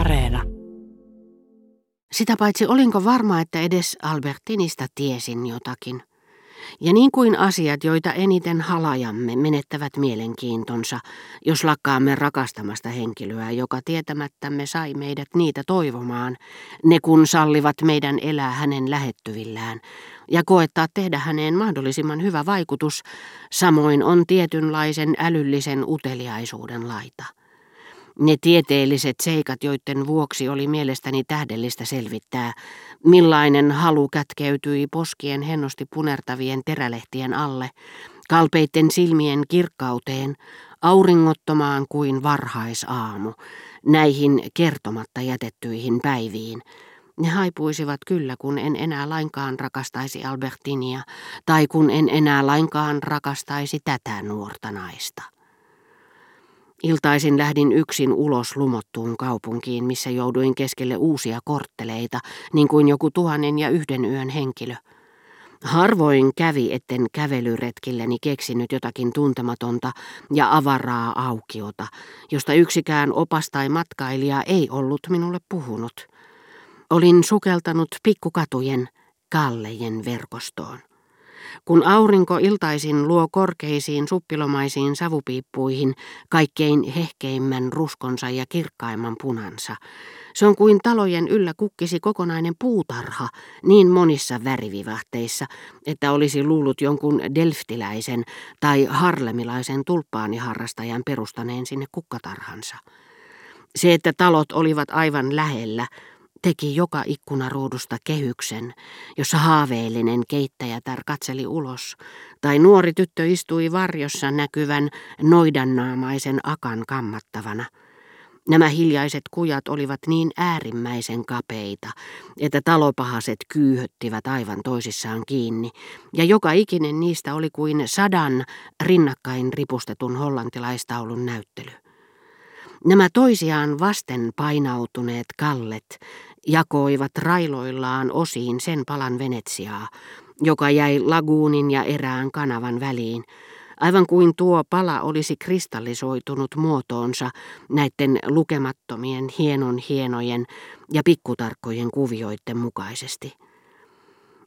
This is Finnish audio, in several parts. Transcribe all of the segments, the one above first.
Areena. Sitä paitsi olinko varma, että edes Albertinista tiesin jotakin. Ja niin kuin asiat, joita eniten halajamme, menettävät mielenkiintonsa, jos lakkaamme rakastamasta henkilöä, joka tietämättämme sai meidät niitä toivomaan, ne kun sallivat meidän elää hänen lähettyvillään ja koettaa tehdä häneen mahdollisimman hyvä vaikutus, samoin on tietynlaisen älyllisen uteliaisuuden laita. Ne tieteelliset seikat, joiden vuoksi oli mielestäni tähdellistä selvittää, millainen halu kätkeytyi poskien hennosti punertavien terälehtien alle, kalpeitten silmien kirkkauteen, auringottomaan kuin varhaisaamu, näihin kertomatta jätettyihin päiviin. Ne haipuisivat kyllä, kun en enää lainkaan rakastaisi Albertinia, tai kun en enää lainkaan rakastaisi tätä nuorta naista. Iltaisin lähdin yksin ulos lumottuun kaupunkiin, missä jouduin keskelle uusia kortteleita, niin kuin joku 1001 yön henkilö. Harvoin kävi, etten kävelyretkilläni keksinyt jotakin tuntematonta ja avaraa aukiota, josta yksikään opas tai matkailija ei ollut minulle puhunut. Olin sukeltanut pikkukatujen, kallejen verkostoon. Kun aurinko iltaisin luo korkeisiin suppilomaisiin savupiippuihin kaikkein hehkeimmän ruskonsa ja kirkkaimman punansa, se on kuin talojen yllä kukkisi kokonainen puutarha niin monissa värivivahteissa, että olisi luullut jonkun delftiläisen tai harlemilaisen tulppaaniharrastajan perustaneen sinne kukkatarhansa. Se, että talot olivat aivan lähellä, teki joka ikkunaruudusta kehyksen, jossa haaveellinen keittäjätär katseli ulos, tai nuori tyttö istui varjossa näkyvän noidannaamaisen akan kammattavana. Nämä hiljaiset kujat olivat niin äärimmäisen kapeita, että talopahaset kyyhöttivät aivan toisissaan kiinni, ja joka ikinen niistä oli kuin 100 rinnakkain ripustetun hollantilaistaulun näyttely. Nämä toisiaan vasten painautuneet kallet jakoivat railoillaan osiin sen palan Venetsiaa, joka jäi laguunin ja erään kanavan väliin, aivan kuin tuo pala olisi kristallisoitunut muotoonsa näiden lukemattomien hienojen ja pikkutarkkojen kuvioiden mukaisesti.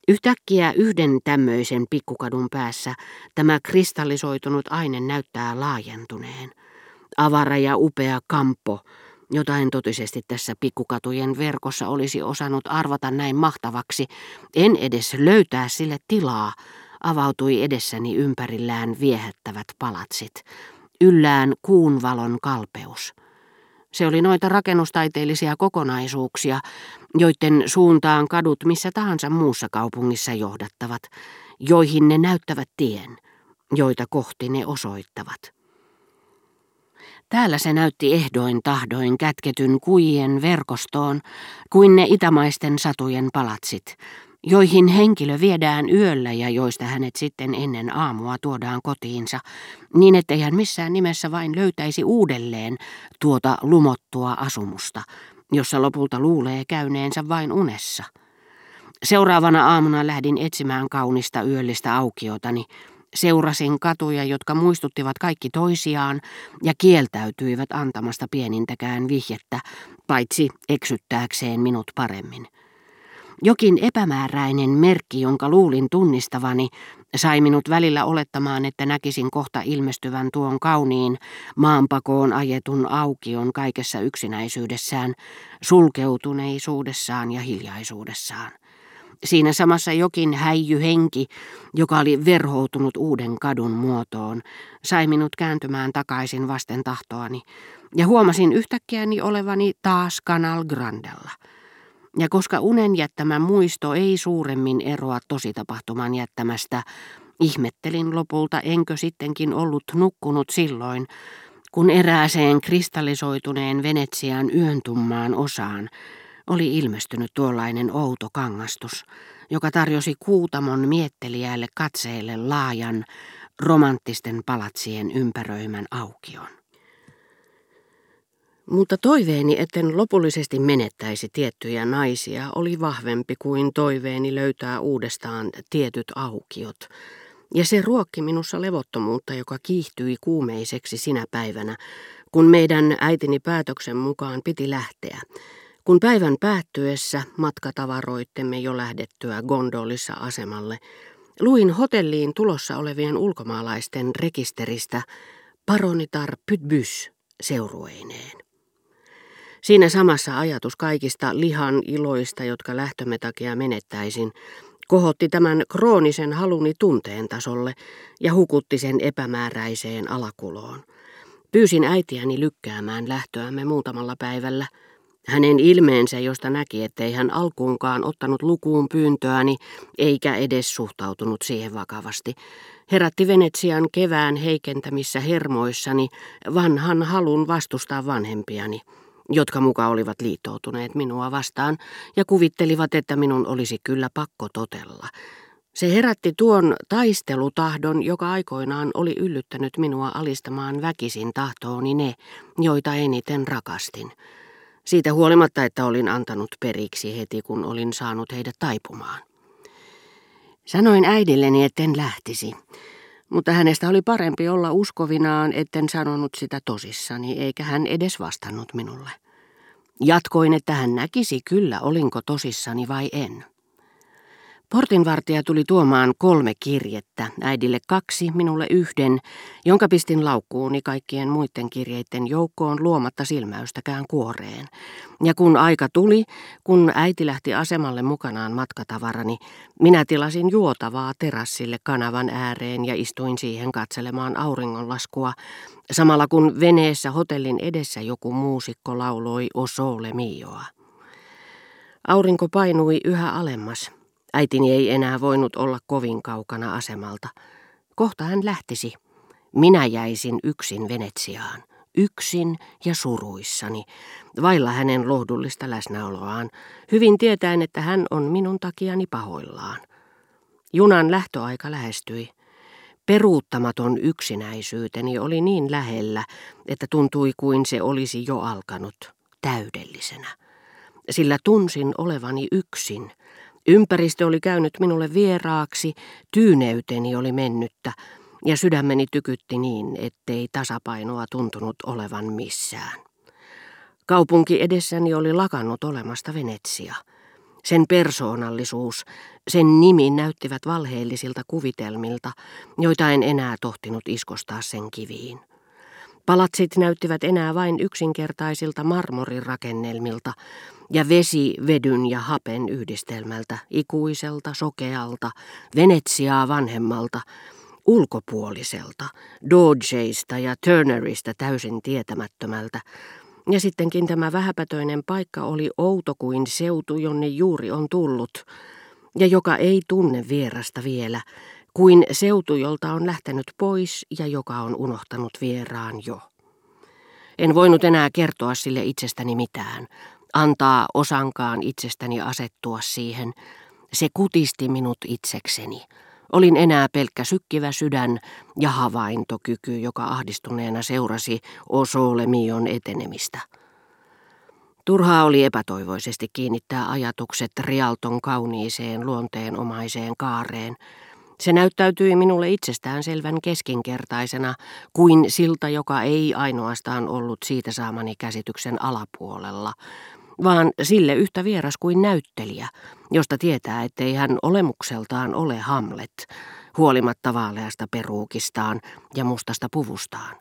Yhtäkkiä yhden tämmöisen pikkukadun päässä tämä kristallisoitunut aine näyttää laajentuneen. Avara ja upea kampo, jota en totisesti tässä pikkukatujen verkossa olisi osannut arvata näin mahtavaksi, en edes löytää sille tilaa, avautui edessäni ympärillään viehättävät palatsit, yllään kuunvalon kalpeus. Se oli noita rakennustaiteellisia kokonaisuuksia, joiden suuntaan kadut missä tahansa muussa kaupungissa johdattavat, joihin ne näyttävät tien, joita kohti ne osoittavat. Täällä se näytti ehdoin tahdoin kätketyn kujien verkostoon kuin ne itämaisten satujen palatsit, joihin henkilö viedään yöllä ja joista hänet sitten ennen aamua tuodaan kotiinsa, niin ettei hän missään nimessä vain löytäisi uudelleen tuota lumottua asumusta, jossa lopulta luulee käyneensä vain unessa. Seuraavana aamuna lähdin etsimään kaunista yöllistä aukiotani. Seurasin katuja, jotka muistuttivat kaikki toisiaan ja kieltäytyivät antamasta pienintäkään vihjettä, paitsi eksyttääkseen minut paremmin. Jokin epämääräinen merkki, jonka luulin tunnistavani, sai minut välillä olettamaan, että näkisin kohta ilmestyvän tuon kauniin, maanpakoon ajetun aukion kaikessa yksinäisyydessään, sulkeutuneisuudessaan ja hiljaisuudessaan. Siinä samassa jokin häijyhenki, joka oli verhoutunut uuden kadun muotoon, sai minut kääntymään takaisin vasten tahtoani, ja huomasin yhtäkkiäni olevani taas Canal Grandella. Ja koska unen jättämä muisto ei suuremmin eroa tositapahtuman jättämästä, ihmettelin lopulta, enkö sittenkin ollut nukkunut silloin, kun erääseen kristallisoituneen Venetsian yöntummaan osaan oli ilmestynyt tuollainen outo kangastus, joka tarjosi kuutamon miettelijälle katseelle laajan, romanttisten palatsien ympäröimän aukion. Mutta toiveeni, etten lopullisesti menettäisi tiettyjä naisia, oli vahvempi kuin toiveeni löytää uudestaan tietyt aukiot, ja se ruokki minussa levottomuutta, joka kiihtyi kuumeiseksi sinä päivänä, kun meidän äitini päätöksen mukaan piti lähteä. Kun päivän päättyessä matkatavaroittemme jo lähdettyä gondolissa asemalle, luin hotelliin tulossa olevien ulkomaalaisten rekisteristä Paronitar Pydbys seurueineen. Siinä samassa ajatus kaikista lihan iloista, jotka lähtömme takia menettäisin, kohotti tämän kroonisen haluni tunteen tasolle ja hukutti sen epämääräiseen alakuloon. Pyysin äitiäni lykkäämään lähtöämme muutamalla päivällä. Hänen ilmeensä, josta näki, ettei hän alkuunkaan ottanut lukuun pyyntöäni eikä edes suhtautunut siihen vakavasti, herätti Venetsian kevään heikentämissä hermoissani vanhan halun vastustaa vanhempiani, jotka muka olivat liittoutuneet minua vastaan ja kuvittelivat, että minun olisi kyllä pakko totella. Se herätti tuon taistelutahdon, joka aikoinaan oli yllyttänyt minua alistamaan väkisin tahtooni ne, joita eniten rakastin. Siitä huolimatta, että olin antanut periksi heti, kun olin saanut heidät taipumaan. Sanoin äidilleni, etten lähtisi, mutta hänestä oli parempi olla uskovinaan, etten sanonut sitä tosissani, eikä hän edes vastannut minulle. Jatkoin, että hän näkisi kyllä, olinko tosissani vai en. Portinvartija tuli tuomaan 3 kirjettä, äidille 2, minulle 1, jonka pistin laukkuuni kaikkien muiden kirjeiden joukkoon luomatta silmäystäkään kuoreen. Ja kun aika tuli, kun äiti lähti asemalle mukanaan matkatavarani, minä tilasin juotavaa terassille kanavan ääreen ja istuin siihen katselemaan auringonlaskua, samalla kun veneessä hotellin edessä joku muusikko lauloi O Sole Mioa. Aurinko painui yhä alemmas. Äitini ei enää voinut olla kovin kaukana asemalta. Kohta hän lähtisi. Minä jäisin yksin Venetsiaan, yksin ja suruissani, vailla hänen lohdullista läsnäoloaan, hyvin tietäen, että hän on minun takiani pahoillaan. Junan lähtöaika lähestyi. Peruuttamaton yksinäisyyteni oli niin lähellä, että tuntui kuin se olisi jo alkanut täydellisenä. Sillä tunsin olevani yksin. Ympäristö oli käynyt minulle vieraaksi, tyyneyteni oli mennyttä ja sydämeni tykytti niin, ettei tasapainoa tuntunut olevan missään. Kaupunki edessäni oli lakannut olemasta Venetsia. Sen persoonallisuus, sen nimi näyttivät valheellisilta kuvitelmilta, joita en enää tohtinut iskostaa sen kiviin. Palatsit näyttivät enää vain yksinkertaisilta marmorirakennelmilta ja vesi vedyn ja hapen yhdistelmältä, ikuiselta, sokealta, Venetsiaa vanhemmalta, ulkopuoliselta, Dodgeista ja Turnerista täysin tietämättömältä. Ja sittenkin tämä vähäpätöinen paikka oli outo kuin seutu, jonne juuri on tullut, ja joka ei tunne vierasta vielä, kuin seutu, jolta on lähtenyt pois ja joka on unohtanut vieraan jo. En voinut enää kertoa sille itsestäni mitään, antaa osankaan itsestäni asettua siihen. Se kutisti minut itsekseni. Olin enää pelkkä sykkivä sydän ja havaintokyky, joka ahdistuneena seurasi O Sole Mion etenemistä. Turhaa oli epätoivoisesti kiinnittää ajatukset Rialton kauniiseen luonteenomaiseen kaareen. Se näyttäytyi minulle itsestään selvän keskinkertaisena kuin silta, joka ei ainoastaan ollut siitä saamani käsityksen alapuolella, vaan sille yhtä vieras kuin näyttelijä, josta tietää, ettei hän olemukseltaan ole Hamlet, huolimatta vaaleasta peruukistaan ja mustasta puvustaan.